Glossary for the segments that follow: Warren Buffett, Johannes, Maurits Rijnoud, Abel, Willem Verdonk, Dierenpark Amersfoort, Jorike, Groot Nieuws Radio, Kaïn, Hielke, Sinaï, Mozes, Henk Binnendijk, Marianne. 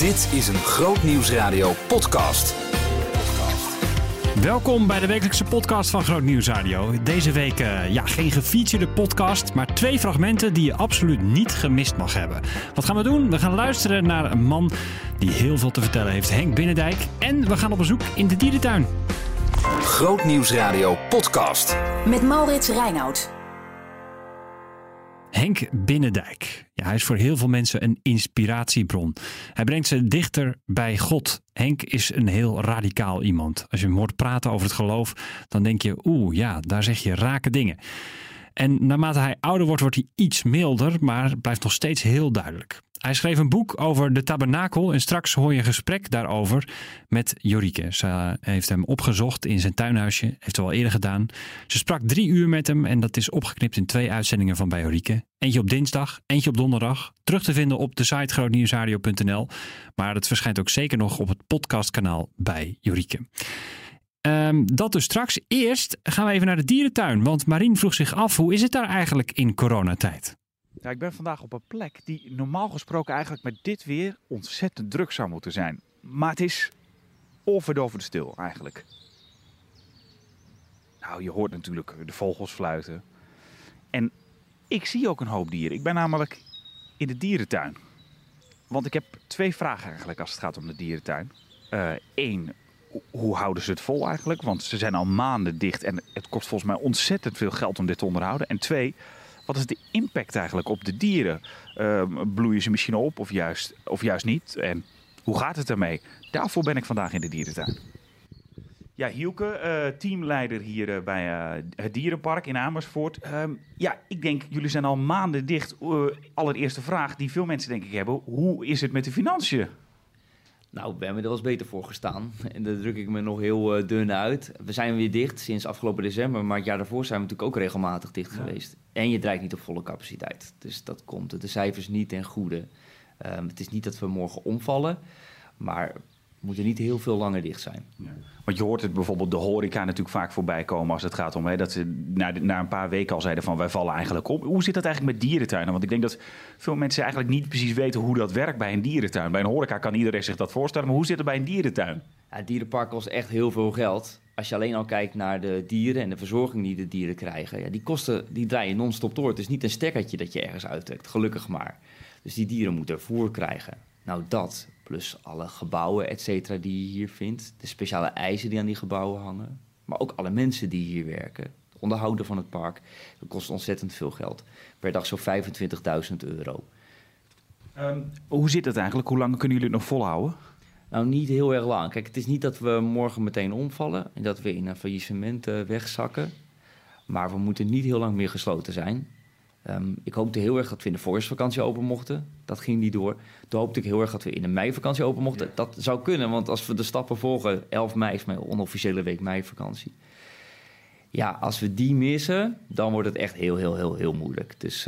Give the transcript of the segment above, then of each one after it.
Dit is een Groot Nieuws Radio podcast. Welkom bij de wekelijkse podcast van Groot Nieuws Radio. Deze week geen gefeaturede podcast, maar 2 fragmenten die je absoluut niet gemist mag hebben. Wat gaan we doen? We gaan luisteren naar een man die heel veel te vertellen heeft, Henk Binnendijk. En we gaan op bezoek in de dierentuin. Groot Nieuws Radio podcast. Met Maurits Rijnoud. Henk Binnendijk. Ja, hij is voor heel veel mensen een inspiratiebron. Hij brengt ze dichter bij God. Henk is een heel radicaal iemand. Als je hem hoort praten over het geloof, dan denk je, daar zeg je rake dingen. En naarmate hij ouder wordt, wordt hij iets milder, maar blijft nog steeds heel duidelijk. Hij schreef een boek over de tabernakel en straks hoor je een gesprek daarover met Jorike. Ze heeft hem opgezocht in zijn tuinhuisje, heeft het al eerder gedaan. Ze sprak 3 uur met hem en dat is opgeknipt in 2 uitzendingen van bij Jorike. Eentje op dinsdag, eentje op donderdag. Terug te vinden op de site grootnieuwsradio.nl. Maar het verschijnt ook zeker nog op het podcastkanaal bij Jorike. Dat dus straks. Eerst gaan we even naar de dierentuin. Want Marien vroeg zich af, hoe is het daar eigenlijk in coronatijd? Ja, ik ben vandaag op een plek die normaal gesproken eigenlijk met dit weer ontzettend druk zou moeten zijn. Maar het is overdovend stil eigenlijk. Nou, je hoort natuurlijk de vogels fluiten. En ik zie ook een hoop dieren. Ik ben namelijk in de dierentuin. Want ik heb 2 vragen eigenlijk als het gaat om de dierentuin. Eén, hoe houden ze het vol eigenlijk? Want ze zijn al maanden dicht en het kost volgens mij ontzettend veel geld om dit te onderhouden. En 2... wat is de impact eigenlijk op de dieren? Bloeien ze misschien op of juist niet? En hoe gaat het ermee? Daarvoor ben ik vandaag in de dierentuin. Ja, Hielke, teamleider hier bij het Dierenpark in Amersfoort. Ik denk, jullie zijn al maanden dicht. Allereerste vraag die veel mensen denk ik hebben. Hoe is het met de financiën? Nou, we hebben er wel eens beter voor gestaan. En daar druk ik me nog heel dun uit. We zijn weer dicht sinds afgelopen december. Maar het jaar daarvoor zijn we natuurlijk ook regelmatig dicht geweest. En je draait niet op volle capaciteit. Dus dat komt de cijfers niet ten goede. Het is niet dat we morgen omvallen. Maar we moeten niet heel veel langer dicht zijn. Ja. Want je hoort het bijvoorbeeld de horeca natuurlijk vaak voorbij komen als het gaat om... dat ze na een paar weken al zeiden van wij vallen eigenlijk op. Hoe zit dat eigenlijk met dierentuinen? Want ik denk dat veel mensen eigenlijk niet precies weten hoe dat werkt bij een dierentuin. Bij een horeca kan iedereen zich dat voorstellen. Maar hoe zit het bij een dierentuin? Ja, het dierenpark kost echt heel veel geld. Als je alleen al kijkt naar de dieren en de verzorging die de dieren krijgen... Ja, die kosten die draaien non-stop door. Het is niet een stekkertje dat je ergens uittrekt, gelukkig maar. Dus die dieren moeten voer krijgen. Nou, dat... plus alle gebouwen, et cetera, die je hier vindt. De speciale eisen die aan die gebouwen hangen. Maar ook alle mensen die hier werken. Het onderhouden van het park. Dat kost ontzettend veel geld. Per dag zo'n €25.000. Hoe zit dat eigenlijk? Hoe lang kunnen jullie het nog volhouden? Nou, niet heel erg lang. Kijk, het is niet dat we morgen meteen omvallen. En dat we in een faillissement wegzakken. Maar we moeten niet heel lang meer gesloten zijn. Ik hoopte heel erg dat we in de voorjaarsvakantie open mochten. Dat ging niet door. Toen hoopte ik heel erg dat we in de meivakantie open mochten. Ja. Dat zou kunnen, want als we de stappen volgen... 11 mei is mijn onofficiële week meivakantie. Ja, als we die missen, dan wordt het echt heel, heel, heel, heel moeilijk. Dus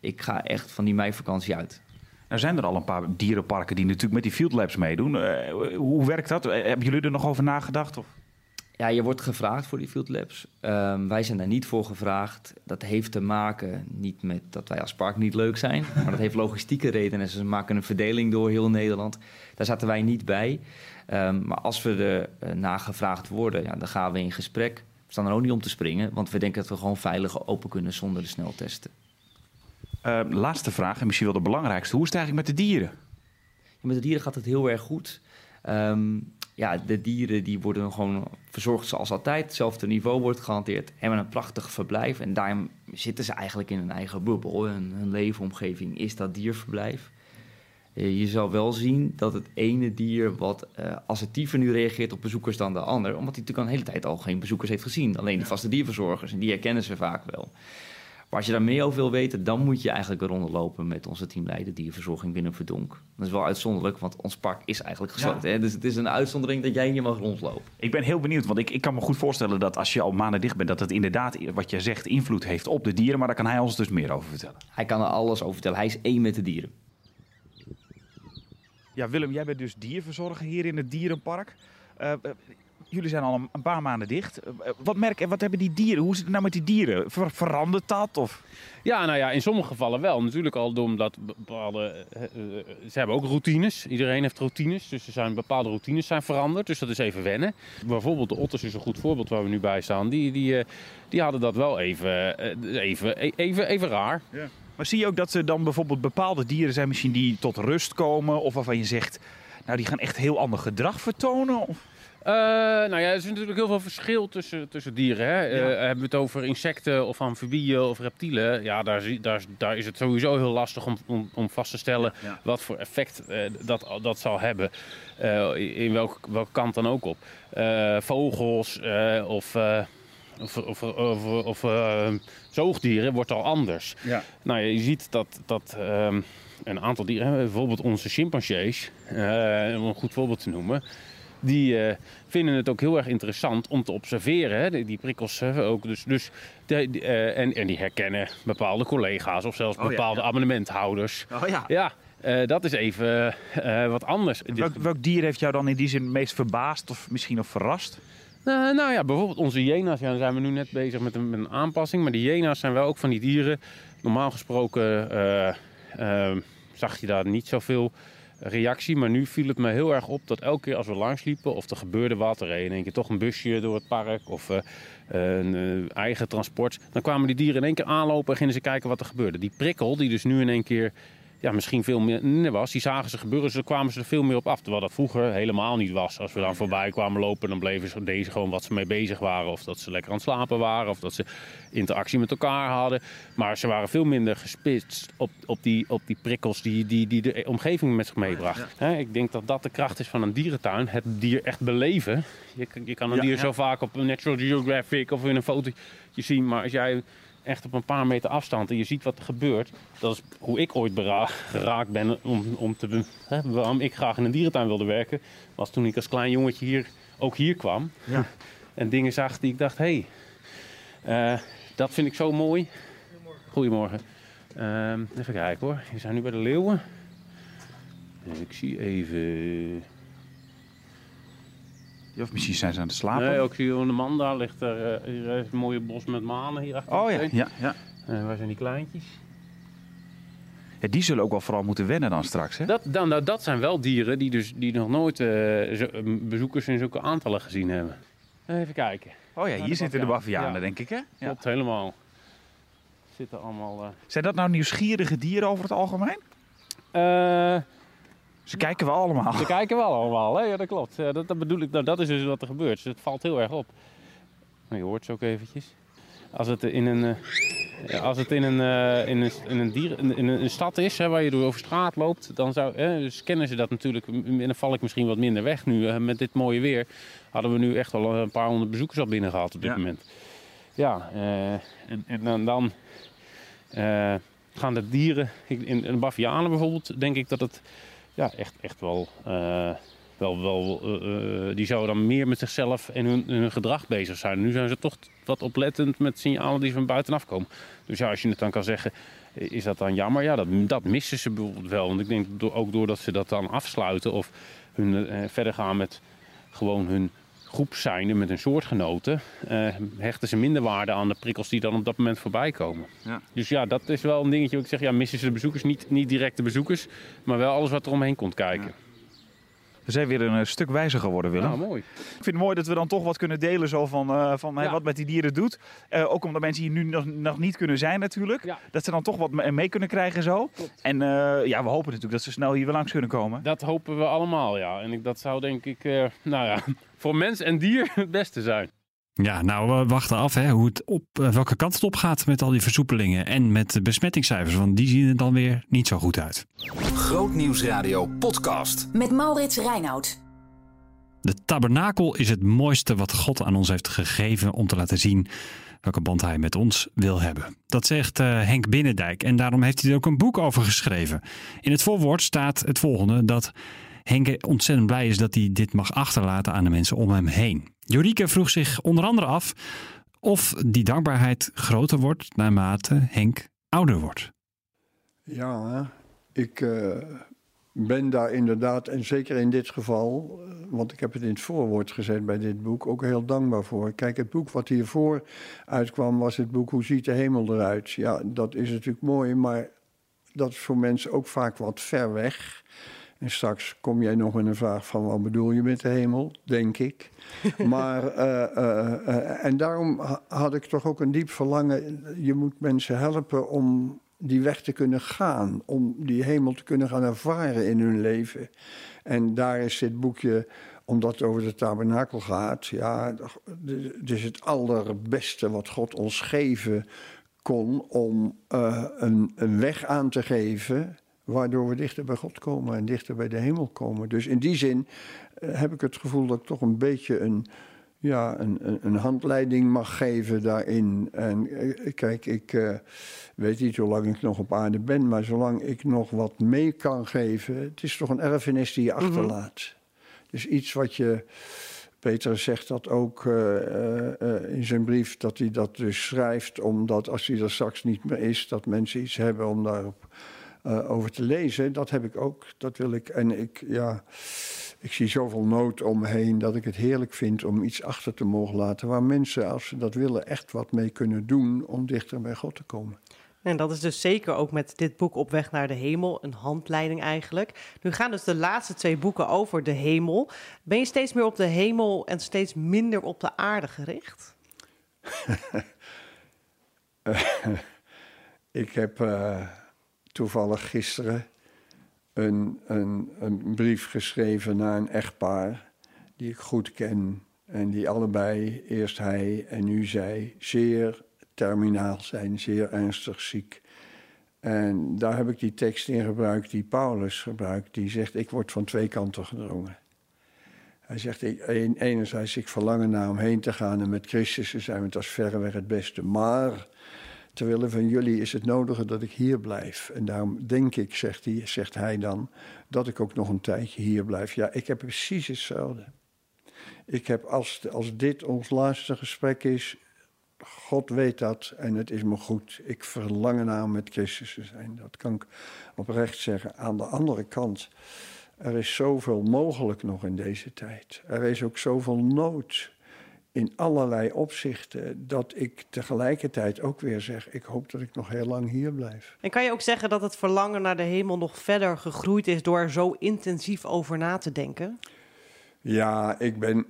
ik ga echt van die meivakantie uit. Er zijn er al een paar dierenparken die natuurlijk met die field labs meedoen. Hoe werkt dat? Hebben jullie er nog over nagedacht? Of? Ja, je wordt gevraagd voor die field labs. Wij zijn daar niet voor gevraagd. Dat heeft te maken niet met dat wij als park niet leuk zijn... maar dat heeft logistieke redenen. Ze maken een verdeling door heel Nederland. Daar zaten wij niet bij. Maar als we er na gevraagd worden, dan gaan we in gesprek. We staan er ook niet om te springen... want we denken dat we gewoon veilig open kunnen zonder de sneltesten. Laatste vraag, en misschien wel de belangrijkste. Hoe is het eigenlijk met de dieren? Ja, met de dieren gaat het heel erg goed... de dieren die worden gewoon verzorgd zoals altijd. Hetzelfde niveau wordt gehanteerd. Hebben een prachtig verblijf. En daarom zitten ze eigenlijk in hun eigen bubbel. Hun leefomgeving is dat dierverblijf. Je zal wel zien dat het ene dier wat assertiever nu reageert op bezoekers dan de ander. Omdat hij natuurlijk al een hele tijd al geen bezoekers heeft gezien. Alleen de vaste dierverzorgers. En die herkennen ze vaak wel. Maar als je daar meer over wil weten, dan moet je eigenlijk een ronde lopen met onze teamleider dierverzorging Willem Verdonk. Dat is wel uitzonderlijk, want ons park is eigenlijk gesloten. Ja. Hè? Dus het is een uitzondering dat jij hier mag rondlopen. Ik ben heel benieuwd, want ik kan me goed voorstellen dat als je al maanden dicht bent, dat het inderdaad, wat je zegt, invloed heeft op de dieren. Maar daar kan hij ons dus meer over vertellen. Hij kan er alles over vertellen. Hij is één met de dieren. Ja, Willem, jij bent dus dierverzorger hier in het dierenpark. jullie zijn al een paar maanden dicht. Wat hebben die dieren? Hoe zit het nou met die dieren? Verandert dat? Of? Ja, nou ja, in sommige gevallen wel. Natuurlijk al omdat bepaalde... Ze hebben ook routines. Iedereen heeft routines. Dus er zijn bepaalde routines zijn veranderd. Dus dat is even wennen. Bijvoorbeeld de otters is een goed voorbeeld waar we nu bij staan. Die hadden dat wel even raar. Ja. Maar zie je ook dat er dan bijvoorbeeld bepaalde dieren zijn misschien die tot rust komen? Of waarvan je zegt, nou die gaan echt heel ander gedrag vertonen? Of... Nou ja, er is natuurlijk heel veel verschil tussen dieren. Hè? Ja. Hebben we het over insecten of amfibieën of reptielen? Ja, daar is het sowieso heel lastig om vast te stellen wat voor effect dat zal hebben. In welke kant dan ook op. Vogels of zoogdieren wordt al anders. Ja. Nou, je ziet dat een aantal dieren, bijvoorbeeld onze chimpansees, om een goed voorbeeld te noemen... Die vinden het ook heel erg interessant om te observeren. Hè? Die prikkels ook. En die herkennen bepaalde collega's of zelfs bepaalde abonnementhouders. Oh ja. Ja, dat is even wat anders. Welk dier heeft jou dan in die zin het meest verbaasd of misschien nog verrast? Nou ja, bijvoorbeeld onze hyena's. Ja, daar zijn we nu net bezig met een aanpassing. Maar die hyena's zijn wel ook van die dieren. Normaal gesproken zag je daar niet zoveel... reactie, maar nu viel het me heel erg op dat elke keer als we langs liepen of er gebeurde wat, er reed in één keer toch een busje door het park of een eigen transport, dan kwamen die dieren in één keer aanlopen en gingen ze kijken wat er gebeurde. Die prikkel die dus nu in één keer misschien veel meer was, die zagen ze gebeuren, dus daar kwamen ze er veel meer op af. Terwijl dat vroeger helemaal niet was. Als we dan voorbij kwamen lopen, dan bleven ze deze gewoon wat ze mee bezig waren. Of dat ze lekker aan het slapen waren, of dat ze interactie met elkaar hadden. Maar ze waren veel minder gespitst op die prikkels die de omgeving met zich meebracht. Ja. Ik denk dat de kracht is van een dierentuin. Het dier echt beleven. Je kan een dier zo vaak op Natural Geographic of in een fotootje zien, maar als jij... echt op een paar meter afstand en je ziet wat er gebeurt. Dat is hoe ik ooit geraakt ben waarom ik graag in een dierentuin wilde werken. Was toen ik als klein jongetje hier kwam. Ja. En dingen zag die ik dacht, dat vind ik zo mooi. Goedemorgen. Even kijken hoor, we zijn nu bij de leeuwen. Ik zie even... Of misschien zijn ze aan het slapen. Nee, ook hier onder de man, daar ligt er een mooie bos met manen hier achter. Oh ja. Waar zijn die kleintjes? Ja, die zullen ook wel vooral moeten wennen dan straks, hè? Dat zijn wel dieren die nog nooit bezoekers in zulke aantallen gezien hebben. Even kijken. Oh ja, hier zitten de bavianen, denk ik, hè? Ja. Klopt, helemaal. Zitten allemaal... Zijn dat nou nieuwsgierige dieren over het algemeen? Ze kijken wel allemaal. Ze kijken wel allemaal, hè? Ja, dat klopt. Dat bedoel ik. Nou, dat is dus wat er gebeurt. Dus het valt heel erg op. Je hoort ze ook eventjes. Als het in een stad is, hè, waar je door over straat loopt, dan dus kennen ze dat natuurlijk. En dan val ik misschien wat minder weg nu. Met dit mooie weer hadden we nu echt al een paar honderd bezoekers al binnen gehad op dit moment. Ja, en dan gaan de dieren... In de bavianen bijvoorbeeld, denk ik dat het... Ja, echt wel. Die zouden dan meer met zichzelf en hun gedrag bezig zijn. Nu zijn ze toch wat oplettend met signalen die van buitenaf komen. Dus ja, als je het dan kan zeggen, is dat dan jammer? Ja, dat missen ze bijvoorbeeld wel. Want ik denk ook doordat ze dat dan afsluiten of hun verder gaan met gewoon hun groep zijnde, met hun soortgenoten, hechten ze minder waarde aan de prikkels die dan op dat moment voorbij komen. Ja. Dus ja, dat is wel een dingetje waar ik zeg, missen ze de bezoekers, niet direct de bezoekers, maar wel alles wat er omheen komt kijken. Ja. We zijn weer een stuk wijzer geworden, Willem. Ja, mooi. Ik vind het mooi dat we dan toch wat kunnen delen zo van wat met die dieren doet. Ook omdat mensen hier nu nog niet kunnen zijn natuurlijk. Ja. Dat ze dan toch wat mee kunnen krijgen zo. Klopt. En we hopen natuurlijk dat ze snel hier weer langs kunnen komen. Dat hopen we allemaal, ja. En dat zou denk ik, voor mens en dier het beste zijn. Ja, nou we wachten af hoe het op welke kant het op gaat met al die versoepelingen en met de besmettingscijfers, want die zien er dan weer niet zo goed uit. Groot Nieuws Radio podcast met Maurits Rijnoud. De tabernakel is het mooiste wat God aan ons heeft gegeven om te laten zien welke band hij met ons wil hebben. Dat zegt Henk Binnendijk en daarom heeft hij er ook een boek over geschreven. In het voorwoord staat het volgende, dat Henk ontzettend blij is dat hij dit mag achterlaten aan de mensen om hem heen. Jorike vroeg zich onder andere af of die dankbaarheid groter wordt naarmate Henk ouder wordt. Ja, ik ben daar inderdaad, en zeker in dit geval, want ik heb het in het voorwoord gezet bij dit boek, ook heel dankbaar voor. Kijk, het boek wat hiervoor uitkwam was het boek Hoe ziet de hemel eruit? Ja, dat is natuurlijk mooi, maar dat is voor mensen ook vaak wat ver weg. En straks kom jij nog met een vraag van wat bedoel je met de hemel, denk ik. Maar, en daarom had ik toch ook een diep verlangen, je moet mensen helpen om die weg te kunnen gaan, om die hemel te kunnen gaan ervaren in hun leven. En daar is dit boekje, omdat het over de tabernakel gaat, ja, het is het allerbeste wat God ons geven kon om een weg aan te geven, waardoor we dichter bij God komen en dichter bij de hemel komen. Dus in die zin heb ik het gevoel dat ik toch een beetje een handleiding mag geven daarin. En kijk, ik weet niet hoe lang ik nog op aarde ben, maar zolang ik nog wat mee kan geven, het is toch een erfenis die je achterlaat. Dus iets wat je... Petrus zegt dat ook in zijn brief, dat hij dat dus schrijft, omdat als hij er straks niet meer is, dat mensen iets hebben om daarop over te lezen. Dat heb ik ook, dat wil ik. En ik zie zoveel nood omheen dat ik het heerlijk vind om iets achter te mogen laten waar mensen, als ze dat willen, echt wat mee kunnen doen om dichter bij God te komen. En dat is dus zeker ook met dit boek Op weg naar de hemel, een handleiding eigenlijk. Nu gaan dus de laatste twee boeken over de hemel. Ben je steeds meer op de hemel en steeds minder op de aarde gericht? Ik heb toevallig gisteren een brief geschreven naar een echtpaar die ik goed ken. En die allebei, eerst hij en nu zij, zeer terminaal zijn, zeer ernstig ziek. En daar heb ik die tekst in gebruikt die Paulus gebruikt. Die zegt, ik word van twee kanten gedrongen. Hij zegt, enerzijds, ik verlangen naar hem heen te gaan en met Christus te zijn, want dat is verreweg het beste. Maar terwille van jullie is het nodige dat ik hier blijf. En daarom denk ik, zegt hij dan, dat ik ook nog een tijdje hier blijf. Ja, ik heb precies hetzelfde. Ik heb, als dit ons laatste gesprek is, God weet dat en het is me goed. Ik verlang ernaar met Christus te zijn. Dat kan ik oprecht zeggen. Aan de andere kant, er is zoveel mogelijk nog in deze tijd. Er is ook zoveel nood in allerlei opzichten, dat ik tegelijkertijd ook weer zeg, ik hoop dat ik nog heel lang hier blijf. En kan je ook zeggen dat het verlangen naar de hemel nog verder gegroeid is door er zo intensief over na te denken? Ja, ik ben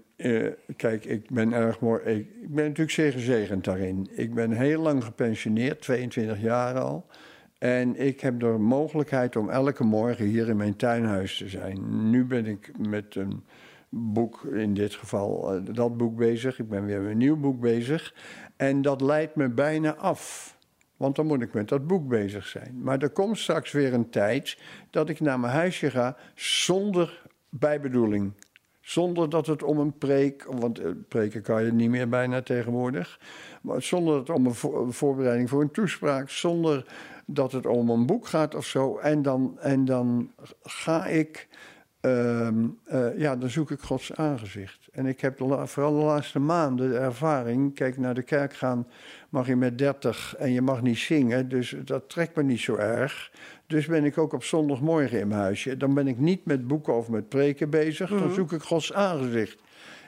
natuurlijk zeer gezegend daarin. Ik ben heel lang gepensioneerd, 22 jaar al. En ik heb de mogelijkheid om elke morgen hier in mijn tuinhuis te zijn. Nu ben ik met een boek, in dit geval dat boek bezig. Ik ben weer met een nieuw boek bezig. En dat leidt me bijna af. Want dan moet ik met dat boek bezig zijn. Maar er komt straks weer een tijd dat ik naar mijn huisje ga zonder bijbedoeling. Zonder dat het om een preek, want preken kan je niet meer bijna tegenwoordig. Maar zonder dat het om een voorbereiding voor een toespraak, zonder dat het om een boek gaat of zo. En dan ga ik, dan zoek ik Gods aangezicht. En ik heb vooral de laatste maanden de ervaring, kijk, naar de kerk gaan mag je met 30 en je mag niet zingen, dus dat trekt me niet zo erg. Dus ben ik ook op zondagmorgen in mijn huisje. Dan ben ik niet met boeken of met preken bezig. Dan zoek ik Gods aangezicht.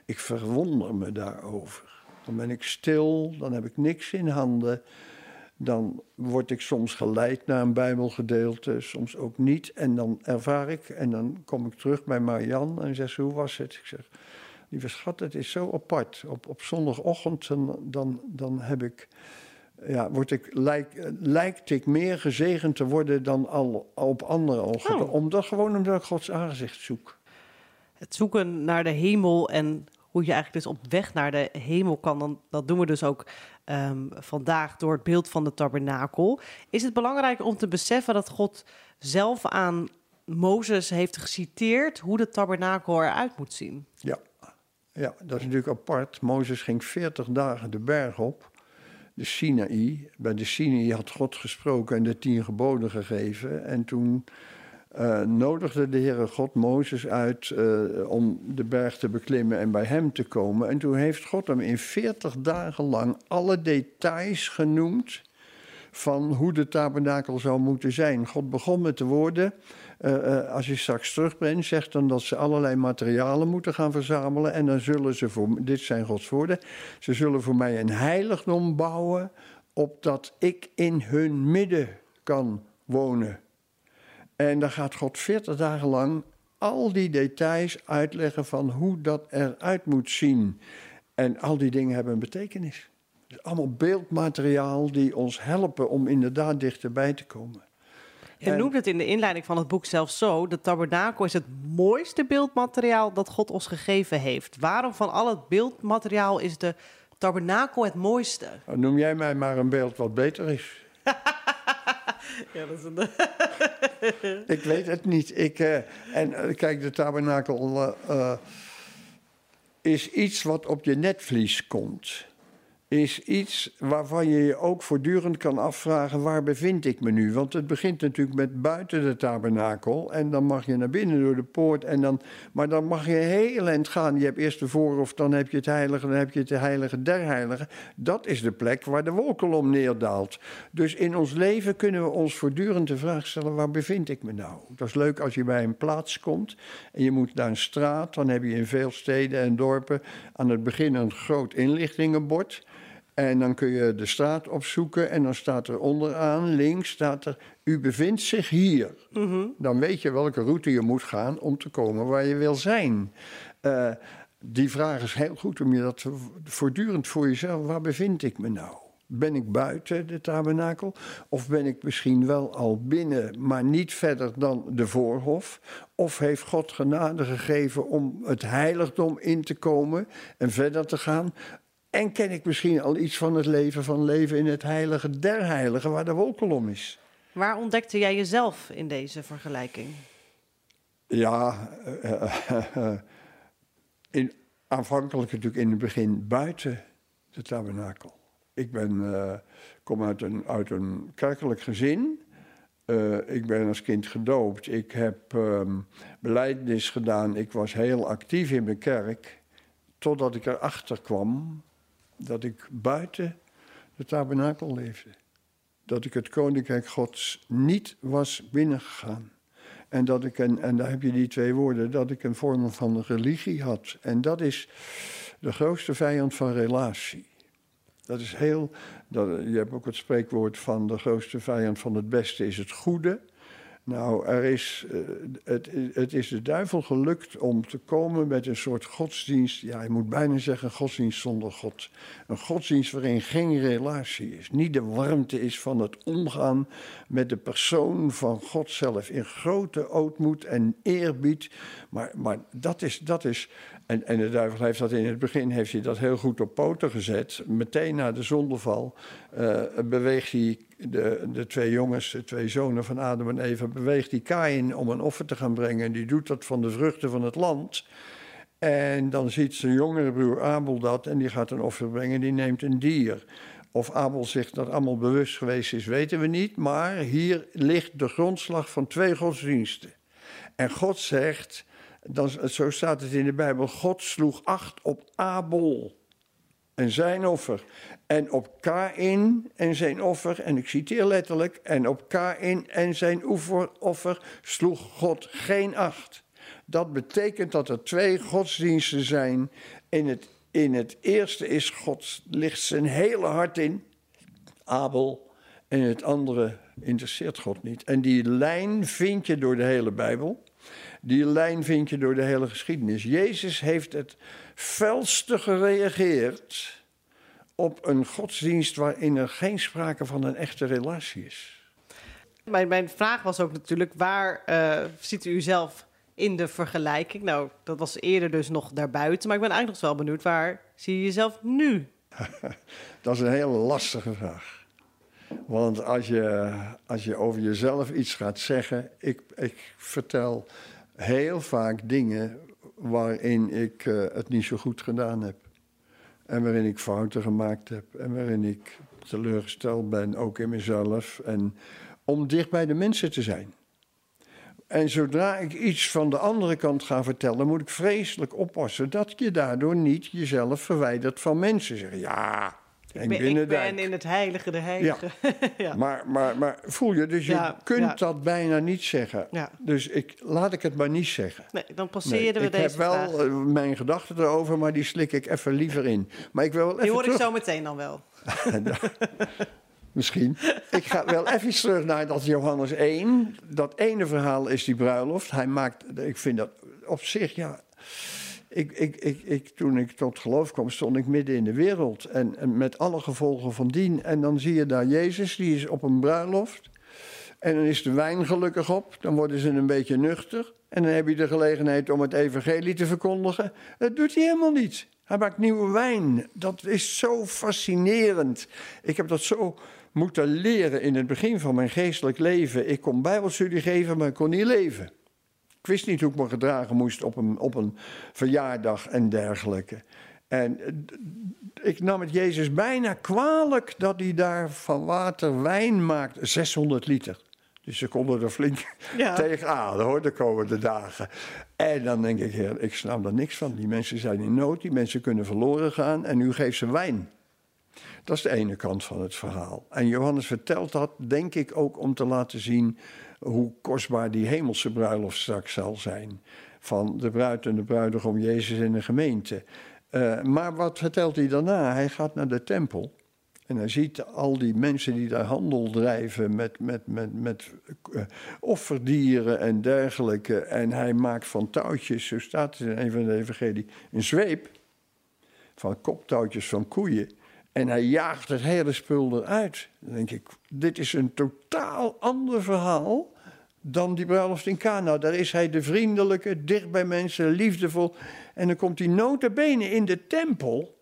Ik verwonder me daarover. Dan ben ik stil, dan heb ik niks in handen. Dan word ik soms geleid naar een bijbelgedeelte, soms ook niet. En dan ervaar ik, en dan kom ik terug bij Marianne en zeg ze, hoe was het? Ik zeg, lieve schat, het is zo apart. Op zondagochtend dan heb ik... Ja, lijkt ik meer gezegend te worden dan al op andere ogen. Oh. Omdat ik Gods aangezicht zoek. Het zoeken naar de hemel en hoe je eigenlijk dus op weg naar de hemel kan. Dat doen we dus ook vandaag door het beeld van de tabernakel. Is het belangrijk om te beseffen dat God zelf aan Mozes heeft geciteerd hoe de tabernakel eruit moet zien? Ja, dat is natuurlijk apart. Mozes ging 40 dagen de berg op. De Sinaï, bij de Sinaï had God gesproken en de 10 geboden gegeven. En toen nodigde de Heere God Mozes uit om de berg te beklimmen en bij hem te komen. En toen heeft God hem in 40 dagen lang alle details genoemd van hoe de tabernakel zou moeten zijn. God begon met de woorden, als je straks terugbrengt, zegt dan dat ze allerlei materialen moeten gaan verzamelen. En dan zullen ze, dit zijn Gods woorden, ze zullen voor mij een heiligdom bouwen, opdat ik in hun midden kan wonen. En dan gaat God 40 dagen lang al die details uitleggen van hoe dat eruit moet zien. En al die dingen hebben een betekenis. Het is allemaal beeldmateriaal die ons helpen om inderdaad dichterbij te komen. Je noemt het in de inleiding van het boek zelfs zo. De tabernakel is het mooiste beeldmateriaal dat God ons gegeven heeft. Waarom van al het beeldmateriaal is de tabernakel het mooiste? Noem jij mij maar een beeld wat beter is. Ja, dat is een... Ik weet het niet. Kijk, de tabernakel is iets wat op je netvlies komt. Is iets waarvan je je ook voortdurend kan afvragen, waar bevind ik me nu? Want het begint natuurlijk met buiten de tabernakel en dan mag je naar binnen door de poort. Maar dan mag je heel eind gaan. Je hebt eerst de voorhof, dan heb je het heilige, dan heb je het heilige der heiligen. Dat is de plek waar de wolkolom neerdaalt. Dus in ons leven kunnen we ons voortdurend de vraag stellen, waar bevind ik me nou? Dat is leuk als je bij een plaats komt en je moet naar een straat. Dan heb je in veel steden en dorpen aan het begin een groot inlichtingenbord. En dan kun je de straat opzoeken en dan staat er onderaan, links, staat er... U bevindt zich hier. Mm-hmm. Dan weet je welke route je moet gaan om te komen waar je wil zijn. Die vraag is heel goed om je dat voortdurend voor jezelf... Waar bevind ik me nou? Ben ik buiten de tabernakel? Of ben ik misschien wel al binnen, maar niet verder dan de voorhof? Of heeft God genade gegeven om het heiligdom in te komen en verder te gaan... En ken ik misschien al iets van leven in het heilige der heiligen, waar de wolkolom is. Waar ontdekte jij jezelf in deze vergelijking? Ja, aanvankelijk natuurlijk in het begin buiten de tabernakel. Ik kom uit een kerkelijk gezin. Ik ben als kind gedoopt. Ik heb belijdenis gedaan. Ik was heel actief in mijn kerk, totdat ik erachter kwam... dat ik buiten de tabernakel leefde. Dat ik het koninkrijk Gods niet was binnengegaan. En dat ik, en daar heb je die twee woorden, dat ik een vorm van religie had. En dat is de grootste vijand van relatie. Dat is je hebt ook het spreekwoord van de grootste vijand van het beste is het goede. Nou, het is de duivel gelukt om te komen met een soort godsdienst... ja, je moet bijna zeggen godsdienst zonder God. Een godsdienst waarin geen relatie is. Niet de warmte is van het omgaan met de persoon van God zelf... in grote ootmoed en eerbied. Maar dat is en de duivel heeft dat in het begin heeft hij dat heel goed op poten gezet. Meteen na de zondeval beweegt hij... De twee zonen van Adam en Eva, beweegt die Kaïn om een offer te gaan brengen. En die doet dat van de vruchten van het land. En dan ziet zijn jongere broer Abel dat en die gaat een offer brengen. Die neemt een dier. Of Abel zich dat allemaal bewust geweest is, weten we niet. Maar hier ligt de grondslag van twee godsdiensten. En God zegt, zo staat het in de Bijbel, God sloeg acht op Abel. En zijn offer. En op Kaïn en zijn offer, en ik citeer letterlijk... en op Kaïn en zijn offer sloeg God geen acht. Dat betekent dat er twee godsdiensten zijn. In het eerste is God, ligt zijn hele hart in, Abel... en in het andere interesseert God niet. En die lijn vind je door de hele Bijbel... Die lijn vind je door de hele geschiedenis. Jezus heeft het felste gereageerd op een godsdienst... waarin er geen sprake van een echte relatie is. Mijn vraag was ook natuurlijk, waar ziet u zelf in de vergelijking? Nou, dat was eerder dus nog daarbuiten. Maar ik ben eigenlijk nog wel benieuwd, waar zie je jezelf nu? Dat is een hele lastige vraag. Want als je over jezelf iets gaat zeggen... Ik vertel heel vaak dingen waarin ik het niet zo goed gedaan heb. En waarin ik fouten gemaakt heb. En waarin ik teleurgesteld ben, ook in mezelf. En om dicht bij de mensen te zijn. En zodra ik iets van de andere kant ga vertellen... moet ik vreselijk oppassen dat je daardoor niet jezelf verwijdert van mensen. Zeggen, ja... Ik ben in het heilige de heilige. Ja. Ja. Maar voel je, dus je kunt dat bijna niet zeggen. Ja. Dus laat ik het maar niet zeggen. Nee, dan passeerden we deze vraag. Ik heb wel mijn gedachten erover, maar die slik ik even liever in. Maar ik wil wel even hoor ik zo meteen dan wel. Misschien. Ik ga wel even terug naar dat Johannes 1. Dat ene verhaal is die bruiloft. Hij maakt, ik vind dat op zich, ja... Toen ik tot geloof kwam, stond ik midden in de wereld. En met alle gevolgen van dien. En dan zie je daar Jezus, die is op een bruiloft. En dan is de wijn gelukkig op. Dan worden ze een beetje nuchter. En dan heb je de gelegenheid om het evangelie te verkondigen. Dat doet hij helemaal niet. Hij maakt nieuwe wijn. Dat is zo fascinerend. Ik heb dat zo moeten leren in het begin van mijn geestelijk leven. Ik kon bijbelstudie geven, maar ik kon niet leven. Ik wist niet hoe ik me gedragen moest op een verjaardag en dergelijke. En ik nam het Jezus bijna kwalijk dat hij daar van water wijn maakt. 600 liter. Dus ze konden er flink tegenaan, hoor, de komende dagen. En dan denk ik, heer, ik snap er niks van. Die mensen zijn in nood, die mensen kunnen verloren gaan en u geeft ze wijn. Dat is de ene kant van het verhaal. En Johannes vertelt dat, denk ik, ook om te laten zien hoe kostbaar die hemelse bruiloft straks zal zijn. Van de bruid en de bruidegom Jezus in de gemeente. Maar wat vertelt hij daarna? Hij gaat naar de tempel. En hij ziet al die mensen die daar handel drijven met offerdieren en dergelijke. En hij maakt van touwtjes, zo staat het in een van de evangelie, een zweep van koptouwtjes van koeien. En hij jaagt het hele spul eruit. Dan denk ik, dit is een totaal ander verhaal dan die bruiloft in Kana. Daar is hij de vriendelijke, dicht bij mensen, liefdevol. En dan komt hij nota bene in de tempel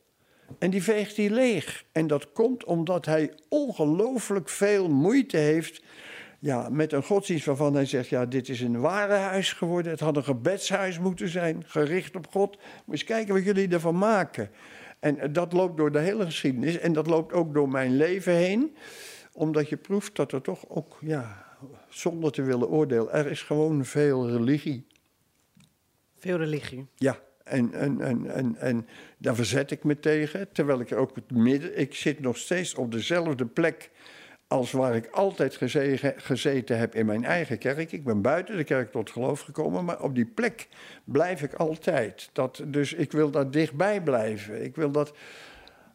en die veegt hij leeg. En dat komt omdat hij ongelooflijk veel moeite heeft... Ja, met een godsdienst waarvan hij zegt, ja, dit is een warenhuis geworden. Het had een gebedshuis moeten zijn, gericht op God. Maar eens kijken wat jullie ervan maken. En dat loopt door de hele geschiedenis en dat loopt ook door mijn leven heen. Omdat je proeft dat er toch ook, ja, zonder te willen oordelen, er is gewoon veel religie. Veel religie? Ja, en daar verzet ik me tegen. Terwijl ik ook het midden, ik zit nog steeds op dezelfde plek als waar ik altijd gezeten heb in mijn eigen kerk. Ik ben buiten de kerk tot geloof gekomen, maar op die plek blijf ik altijd. Dus ik wil daar dichtbij blijven.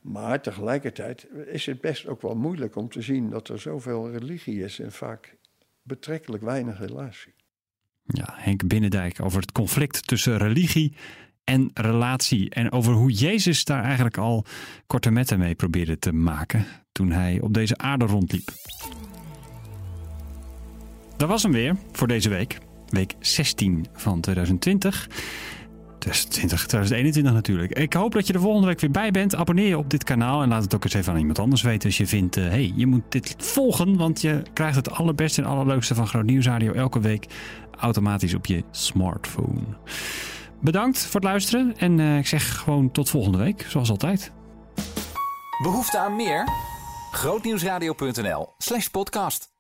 Maar tegelijkertijd is het best ook wel moeilijk om te zien dat er zoveel religie is en vaak betrekkelijk weinig relatie. Ja, Henk Binnendijk over het conflict tussen religie en relatie. En over hoe Jezus daar eigenlijk al korte metten mee probeerde te maken toen hij op deze aarde rondliep. Dat was hem weer voor deze week. Week 16 van 2020. 2021 natuurlijk. Ik hoop dat je er volgende week weer bij bent. Abonneer je op dit kanaal en laat het ook eens even aan iemand anders weten. Als je vindt, je moet dit volgen. Want je krijgt het allerbeste en allerleukste van Groot Nieuws Radio elke week automatisch op je smartphone. Bedankt voor het luisteren en ik zeg gewoon tot volgende week, zoals altijd. Behoefte aan meer? Grootnieuwsradio.nl/podcast